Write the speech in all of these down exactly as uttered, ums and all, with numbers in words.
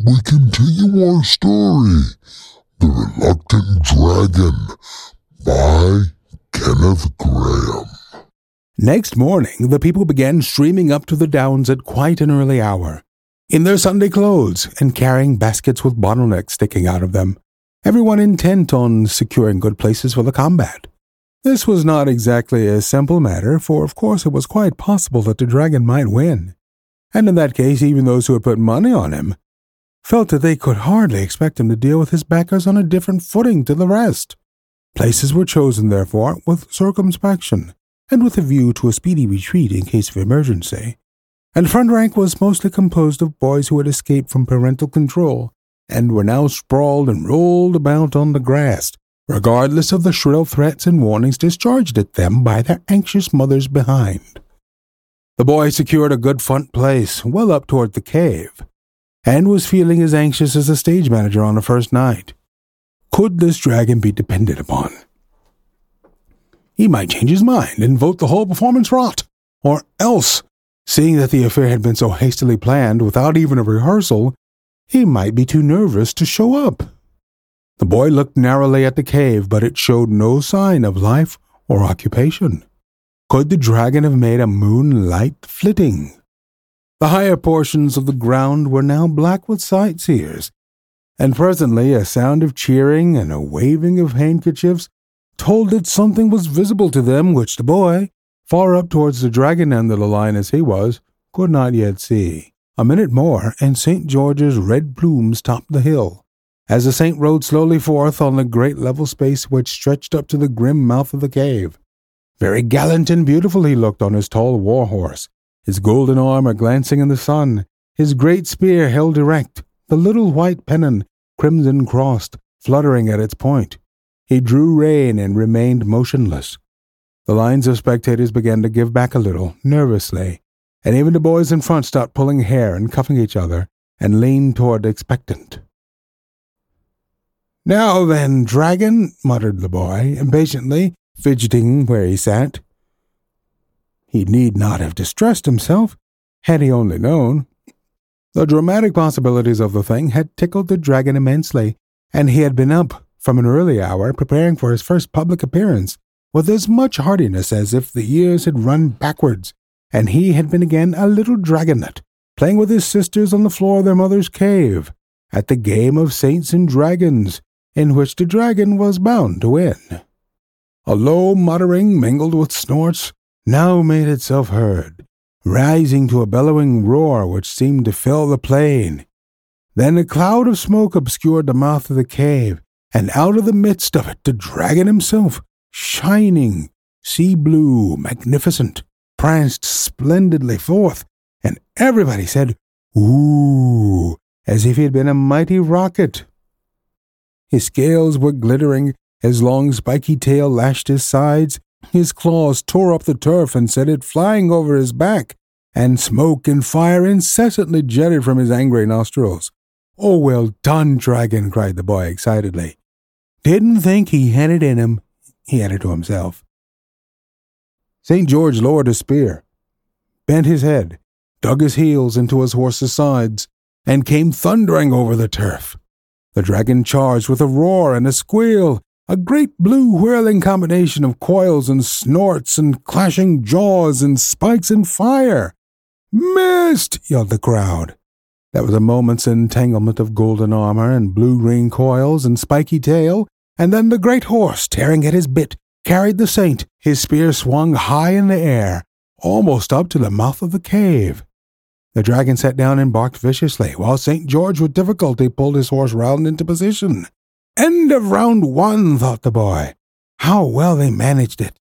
night we continue our story, The Reluctant Dragon, by Kenneth Graham. Next morning, the people began streaming up to the downs at quite an early hour, in their Sunday clothes and carrying baskets with bottlenecks sticking out of them, everyone intent on securing good places for the combat. This was not exactly a simple matter, for of course it was quite possible that the dragon might win, and in that case even those who had put money on him felt that they could hardly expect him to deal with his backers on a different footing to the rest. Places were chosen, therefore, with circumspection, and with a view to a speedy retreat in case of emergency, and front rank was mostly composed of boys who had escaped from parental control and were now sprawled and rolled about on the grass, regardless of the shrill threats and warnings discharged at them by their anxious mothers behind. The boy secured a good front place, well up toward the cave, and was feeling as anxious as a stage manager on the first night. Could this dragon be depended upon? He might change his mind and vote the whole performance rot, or else, seeing that the affair had been so hastily planned without even a rehearsal, he might be too nervous to show up. The boy looked narrowly at the cave, but it showed no sign of life or occupation. Could the dragon have made a moonlight flitting? The higher portions of the ground were now black with sightseers, and presently a sound of cheering and a waving of handkerchiefs told that something was visible to them which the boy, far up towards the dragon end of the line as he was, could not yet see. A minute more, and Saint George's red plumes topped the hill, as the saint rode slowly forth on the great level space which stretched up to the grim mouth of the cave. Very gallant and beautiful he looked on his tall war horse, his golden armor glancing in the sun, his great spear held erect, the little white pennon, crimson crossed, fluttering at its point. He drew rein and remained motionless. The lines of spectators began to give back a little, nervously, and even the boys in front stopped pulling hair and cuffing each other, and leaned toward expectant. "Now then, dragon," muttered the boy, impatiently, fidgeting where he sat. He need not have distressed himself, had he only known. The dramatic possibilities of the thing had tickled the dragon immensely, and he had been up, from an early hour, preparing for his first public appearance, with as much heartiness as if the years had run backwards, and he had been again a little dragonet, playing with his sisters on the floor of their mother's cave, at the game of saints and dragons, in which the dragon was bound to win. A low muttering, mingled with snorts, now made itself heard, rising to a bellowing roar which seemed to fill the plain. Then a cloud of smoke obscured the mouth of the cave, and out of the midst of it the dragon himself, shining, sea-blue, magnificent, pranced splendidly forth, and everybody said, "Ooh," as if he had been a mighty rocket. His scales were glittering, his long spiky tail lashed his sides, his claws tore up the turf and set it flying over his back, and smoke and fire incessantly jetted from his angry nostrils. "Oh, well done, dragon," cried the boy excitedly. "Didn't think he had it in him," he added to himself. Saint George lowered his spear, bent his head, dug his heels into his horse's sides, and came thundering over the turf. The dragon charged with a roar and a squeal, a great blue whirling combination of coils and snorts and clashing jaws and spikes and fire. "Missed!" yelled the crowd. That was a moment's entanglement of golden armor and blue-green coils and spiky tail, and then the great horse, tearing at his bit, carried the saint, his spear swung high in the air, almost up to the mouth of the cave. The dragon sat down and barked viciously, while Saint George with difficulty pulled his horse round into position. "End of round one," thought the boy. "How well they managed it!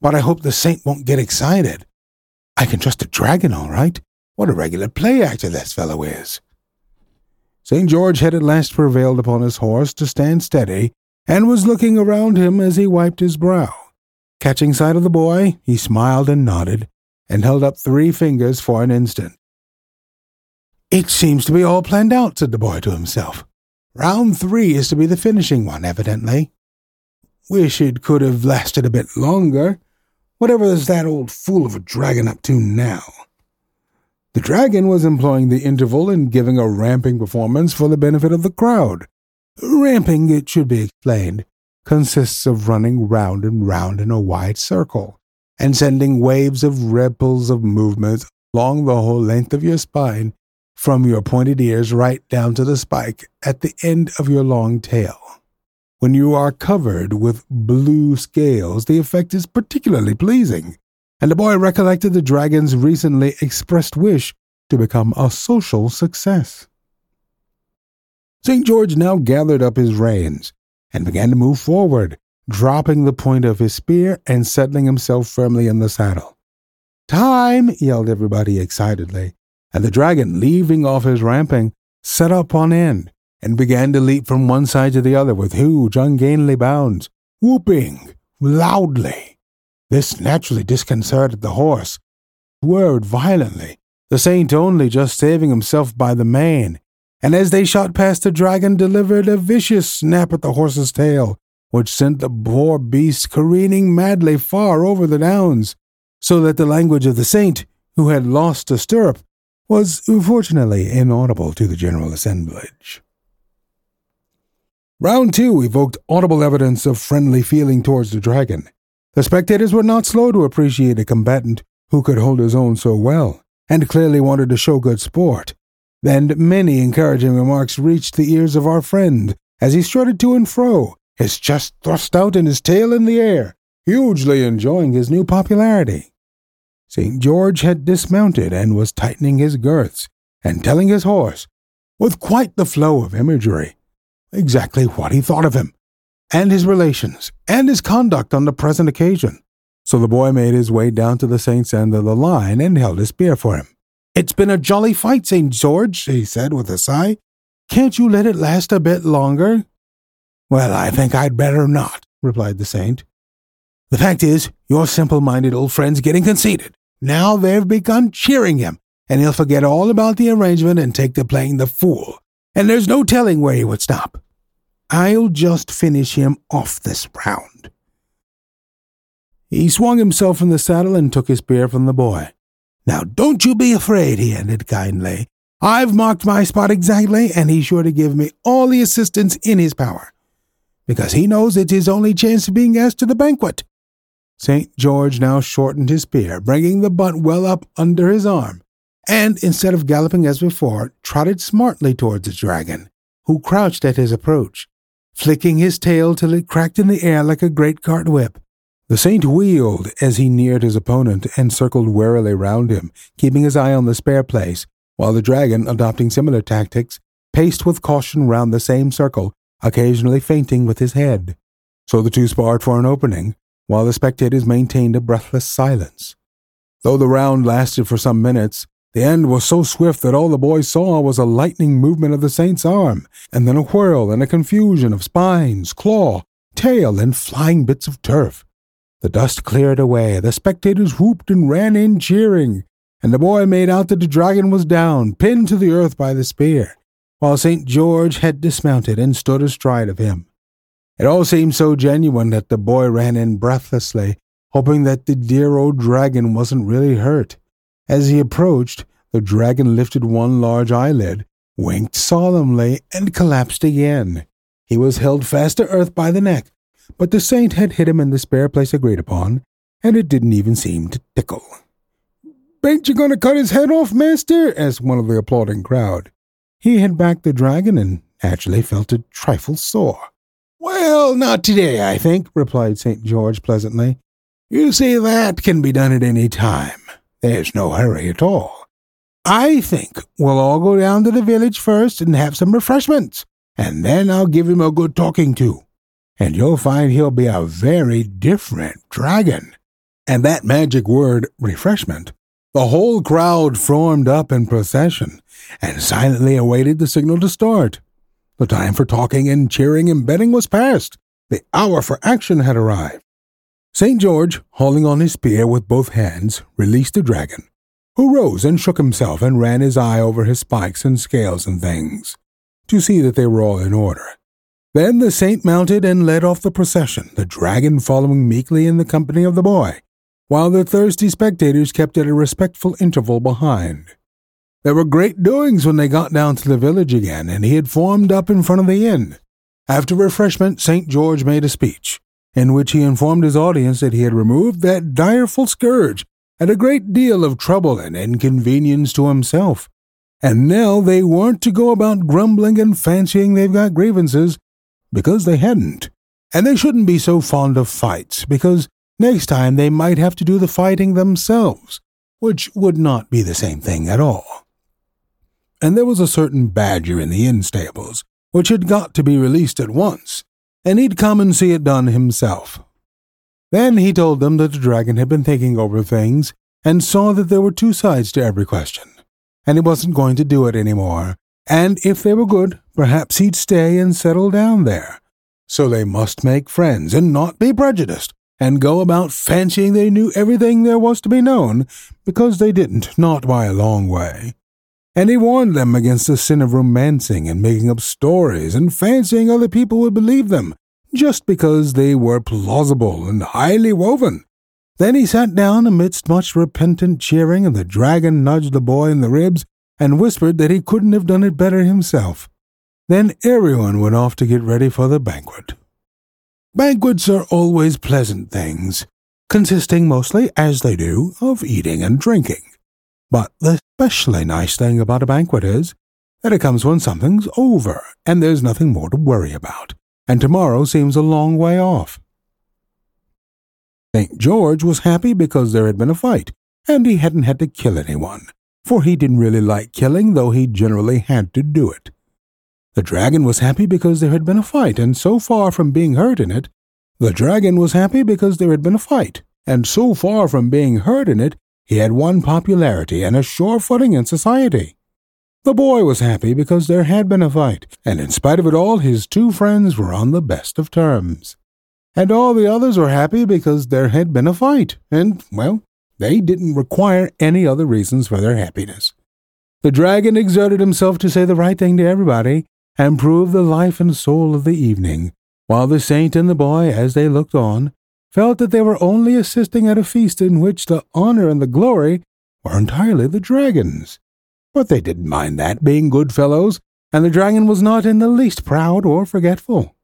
But I hope the saint won't get excited. I can trust the dragon, all right. What a regular play actor this fellow is." Saint George had at last prevailed upon his horse to stand steady, and was looking around him as he wiped his brow. Catching sight of the boy, he smiled and nodded, and held up three fingers for an instant. "It seems to be all planned out," said the boy to himself. "Round three is to be the finishing one, evidently. Wish it could have lasted a bit longer. Whatever is that old fool of a dragon up to now?" The dragon was employing the interval in giving a ramping performance for the benefit of the crowd. Ramping, it should be explained, consists of running round and round in a wide circle, and sending waves of ripples of movement along the whole length of your spine, from your pointed ears right down to the spike at the end of your long tail. When you are covered with blue scales, the effect is particularly pleasing, and the boy recollected the dragon's recently expressed wish to become a social success. Saint George now gathered up his reins and began to move forward, dropping the point of his spear and settling himself firmly in the saddle. "Time!" yelled everybody excitedly, and the dragon, leaving off his ramping, set up on end and began to leap from one side to the other with huge, ungainly bounds, whooping loudly. This naturally disconcerted the horse, who swerved violently, the saint only just saving himself by the mane, and as they shot past the dragon delivered a vicious snap at the horse's tail, which sent the poor beast careening madly far over the downs, so that the language of the saint, who had lost a stirrup, was fortunately inaudible to the general assemblage. Round two evoked audible evidence of friendly feeling towards the dragon. The spectators were not slow to appreciate a combatant who could hold his own so well, and clearly wanted to show good sport. Then many encouraging remarks reached the ears of our friend as he strutted to and fro, his chest thrust out and his tail in the air, hugely enjoying his new popularity. Saint George had dismounted and was tightening his girths and telling his horse, with quite the flow of imagery, exactly what he thought of him, and his relations, and his conduct on the present occasion. So the boy made his way down to the saint's end of the line and held his spear for him. "It's been a jolly fight, Saint George," he said with a sigh. "Can't you let it last a bit longer?" "Well, I think I'd better not," replied the saint. "The fact is, your simple-minded old friend's getting conceited. Now they've begun cheering him, and he'll forget all about the arrangement and take to playing the fool, and there's no telling where he would stop. I'll just finish him off this round." He swung himself from the saddle and took his spear from the boy. "Now don't you be afraid," he ended kindly. "I've marked my spot exactly, and he's sure to give me all the assistance in his power, because he knows it's his only chance of being asked to the banquet." Saint George now shortened his spear, bringing the butt well up under his arm, and, instead of galloping as before, trotted smartly towards the dragon, who crouched at his approach, flicking his tail till it cracked in the air like a great cart whip. The saint wheeled as he neared his opponent and circled warily round him, keeping his eye on the spare place, while the dragon, adopting similar tactics, paced with caution round the same circle, occasionally feinting with his head. So the two sparred for an opening, while the spectators maintained a breathless silence. Though the round lasted for some minutes, the end was so swift that all the boy saw was a lightning movement of the saint's arm, and then a whirl and a confusion of spines, claw, tail, and flying bits of turf. The dust cleared away, the spectators whooped and ran in cheering, and the boy made out that the dragon was down, pinned to the earth by the spear, while Saint George had dismounted and stood astride of him. It all seemed so genuine that the boy ran in breathlessly, hoping that the dear old dragon wasn't really hurt. As he approached, the dragon lifted one large eyelid, winked solemnly, and collapsed again. He was held fast to earth by the neck, but the saint had hit him in the spare place agreed upon, and it didn't even seem to tickle. "Bain't you going to cut his head off, master?" asked one of the applauding crowd. He had backed the dragon and actually felt a trifle sore. "Well, not today, I think," replied Saint George pleasantly. "You see, that can be done at any time. There's no hurry at all. I think we'll all go down to the village first and have some refreshments, and then I'll give him a good talking to, and you'll find he'll be a very different dragon." And that magic word, refreshment, the whole crowd formed up in procession and silently awaited the signal to start. The time for talking and cheering and betting was past. The hour for action had arrived. Saint George, hauling on his spear with both hands, released the dragon, who rose and shook himself and ran his eye over his spikes and scales and things, to see that they were all in order. Then the saint mounted and led off the procession, the dragon following meekly in the company of the boy, while the thirsty spectators kept at a respectful interval behind. There were great doings when they got down to the village again, and he had formed up in front of the inn. After refreshment, Saint George made a speech, in which he informed his audience that he had removed that direful scourge at a great deal of trouble and inconvenience to himself, and now they weren't to go about grumbling and fancying they've got grievances, because they hadn't. And they shouldn't be so fond of fights, because next time they might have to do the fighting themselves, which would not be the same thing at all. And there was a certain badger in the inn stables, which had got to be released at once, and he'd come and see it done himself. Then he told them that the dragon had been thinking over things, and saw that there were two sides to every question, and he wasn't going to do it any more, and if they were good, perhaps he'd stay and settle down there. So they must make friends and not be prejudiced, and go about fancying they knew everything there was to be known, because they didn't, not by a long way. And he warned them against the sin of romancing and making up stories and fancying other people would believe them, just because they were plausible and highly woven. Then he sat down amidst much repentant cheering, and the dragon nudged the boy in the ribs and whispered that he couldn't have done it better himself. Then everyone went off to get ready for the banquet. Banquets are always pleasant things, consisting mostly, as they do, of eating and drinking. But the especially nice thing about a banquet is that it comes when something's over, and there's nothing more to worry about, and tomorrow seems a long way off. Saint George was happy because there had been a fight, and he hadn't had to kill anyone, for he didn't really like killing, though he generally had to do it. The dragon was happy because there had been a fight, and so far from being hurt in it, the dragon was happy because there had been a fight, and so far from being hurt in it, he had won popularity and a sure footing in society. The boy was happy because there had been a fight, and in spite of it all, his two friends were on the best of terms. And all the others were happy because there had been a fight, and, well, they didn't require any other reasons for their happiness. The dragon exerted himself to say the right thing to everybody, and prove the life and soul of the evening, while the saint and the boy, as they looked on, felt that they were only assisting at a feast in which the honor and the glory were entirely the dragon's. But they didn't mind that, being good fellows, and the dragon was not in the least proud or forgetful.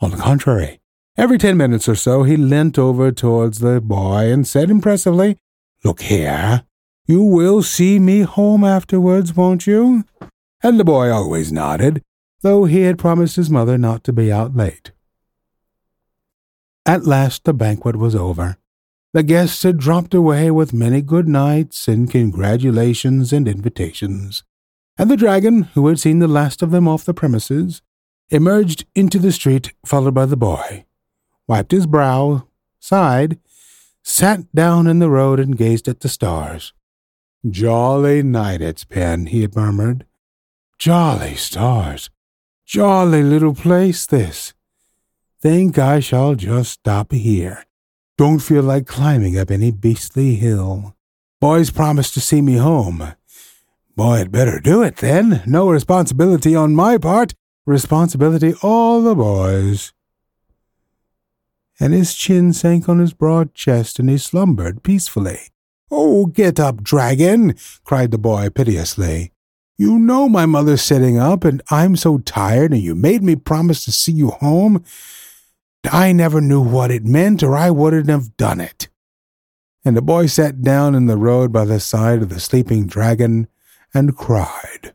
On the contrary, every ten minutes or so he leant over towards the boy and said impressively, "Look here, you will see me home afterwards, won't you?" And the boy always nodded, though he had promised his mother not to be out late. At last the banquet was over. The guests had dropped away with many good nights and congratulations and invitations, and the dragon, who had seen the last of them off the premises, emerged into the street, followed by the boy, wiped his brow, sighed, sat down in the road and gazed at the stars. "Jolly night it's been," he had murmured. "Jolly stars! Jolly little place, this! Think I shall just stop here. Don't feel like climbing up any beastly hill. Boy's promised to see me home. Boy had better do it, then. No responsibility on my part. Responsibility all the boy's." And his chin sank on his broad chest, and he slumbered peacefully. "Oh, get up, dragon!" cried the boy piteously. "You know my mother's sitting up, and I'm so tired, and you made me promise to see you home. I never knew what it meant, or I wouldn't have done it." And the boy sat down in the road by the side of the sleeping dragon and cried.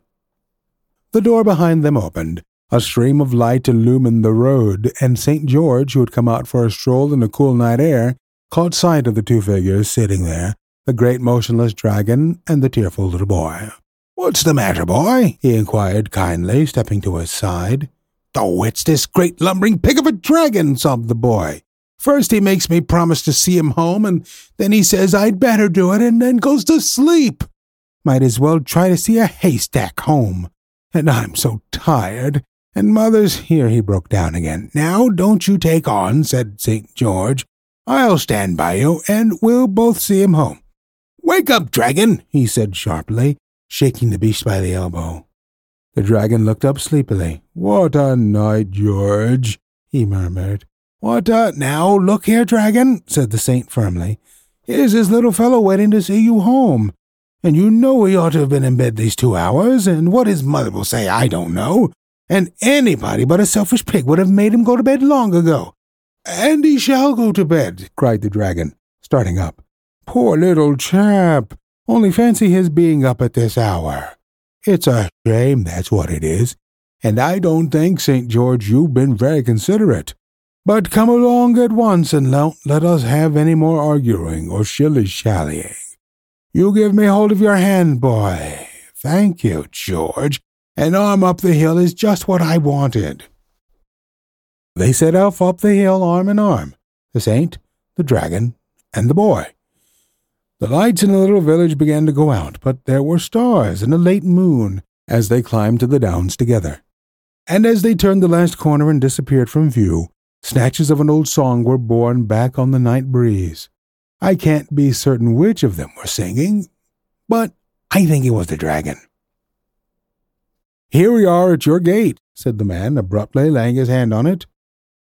The door behind them opened. A stream of light illumined the road, and Saint George, who had come out for a stroll in the cool night air, caught sight of the two figures sitting there, the great motionless dragon and the tearful little boy. "What's the matter, boy?" he inquired kindly, stepping to his side. "Oh, it's this great lumbering pig of a dragon," sobbed the boy. "First he makes me promise to see him home, and then he says I'd better do it, and then goes to sleep. Might as well try to see a haystack home. And I'm so tired. And mother's here," he broke down again. "Now, don't you take on," said Saint George. "I'll stand by you, and we'll both see him home. Wake up, dragon," he said sharply, shaking the beast by the elbow. The dragon looked up sleepily. "What a night, George," he murmured. "What a—" "Now, look here, dragon," said the saint firmly. "Here's this little fellow waiting to see you home. And you know we ought to have been in bed these two hours, and what his mother will say, I don't know. And anybody but a selfish pig would have made him go to bed long ago. And he shall go to bed, cried the dragon, starting up. Poor little chap! Only fancy his being up at this hour. It's a shame, that's what it is. And I don't think, Saint George, you've been very considerate. But come along at once, and don't let us have any more arguing or shilly-shallying. You give me hold of your hand, boy. Thank you, George. An arm up the hill is just what I wanted. They set off up the hill arm in arm, the saint, the dragon, and the boy. The lights in the little village began to go out, but there were stars and a late moon as they climbed to the downs together. And as they turned the last corner and disappeared from view, snatches of an old song were borne back on the night breeze. I can't be certain which of them were singing, but I think it was the dragon. "Here we are at your gate," said the man, abruptly laying his hand on it.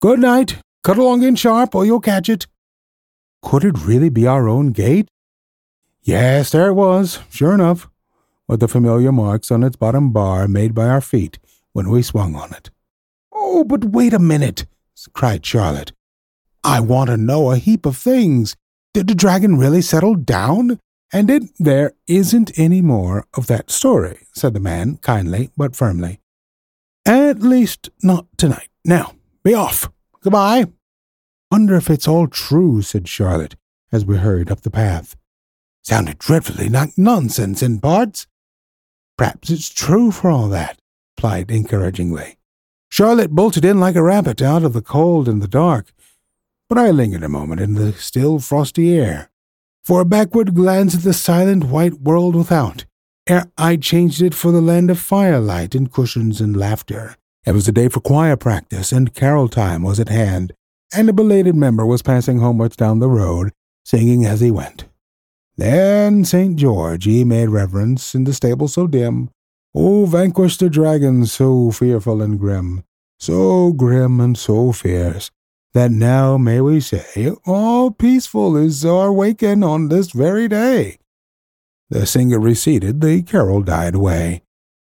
"Good night. Cut along in sharp, or you'll catch it." Could it really be our own gate? Yes, there it was, sure enough, with the familiar marks on its bottom bar made by our feet when we swung on it. "Oh, but wait a minute," cried Charlotte. "I want to know a heap of things. Did the dragon really settle down? And it—" "There isn't any more of that story," said the man, kindly but firmly. "At least not tonight. Now, be off. Goodbye." "Wonder if it's all true," said Charlotte, as we hurried up the path. "Sounded dreadfully like nonsense in parts." "Perhaps it's true for all that," replied encouragingly. Charlotte bolted in like a rabbit out of the cold and the dark, but I lingered a moment in the still frosty air, for a backward glance at the silent white world without, ere I changed it for the land of firelight and cushions and laughter. It was a day for choir practice, and carol time was at hand, and a belated member was passing homewards down the road, singing as he went. Then Saint George he made reverence in the stable so dim, "O vanquish the dragon so fearful and grim, so grim and so fierce, that now may we say, all peaceful is our waking on this very day." The singer receded, the carol died away,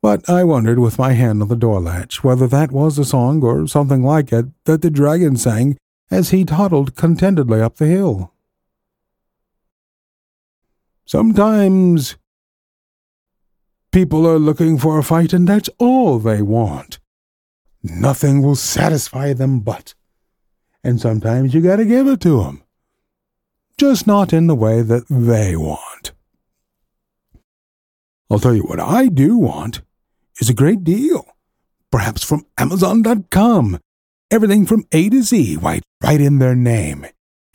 but I wondered with my hand on the door latch whether that was the song, or something like it, that the dragon sang as he toddled contentedly up the hill. Sometimes people are looking for a fight, and that's all they want. Nothing will satisfy them but. And sometimes you gotta give it to them. Just not in the way that they want. I'll tell you what I do want is a great deal. Perhaps from Amazon dot com. Everything from A to Z, right, right in their name.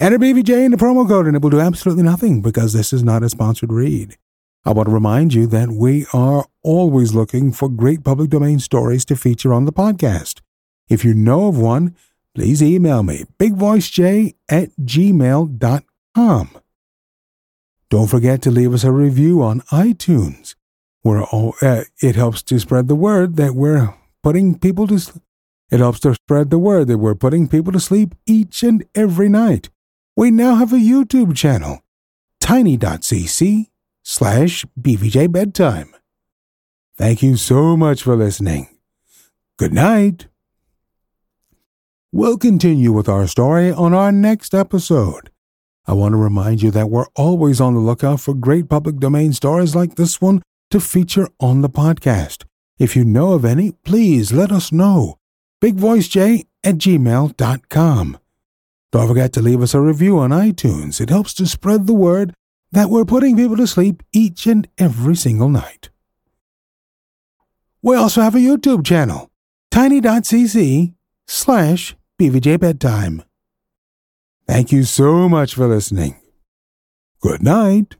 Enter B V J in the promo code and it will do absolutely nothing, because this is not a sponsored read. I want to remind you that we are always looking for great public domain stories to feature on the podcast. If you know of one, please email me, bigvoicej at gmail dot com. Don't forget to leave us a review on iTunes. We're all, uh, it helps to spread the word that we're putting people to sleep. It helps to spread the word that we're putting people to sleep each and every night. We now have a YouTube channel, tiny.cc. slash BVJ Bedtime. Thank you so much for listening. Good night. We'll continue with our story on our next episode. I want to remind you that we're always on the lookout for great public domain stories like this one to feature on the podcast. If you know of any, please let us know. bigvoicej at gmail dot com. Don't forget to leave us a review on iTunes. It helps to spread the word that we're putting people to sleep each and every single night. We also have a YouTube channel, tiny.cc slash BVJ Bedtime. Thank you so much for listening. Good night.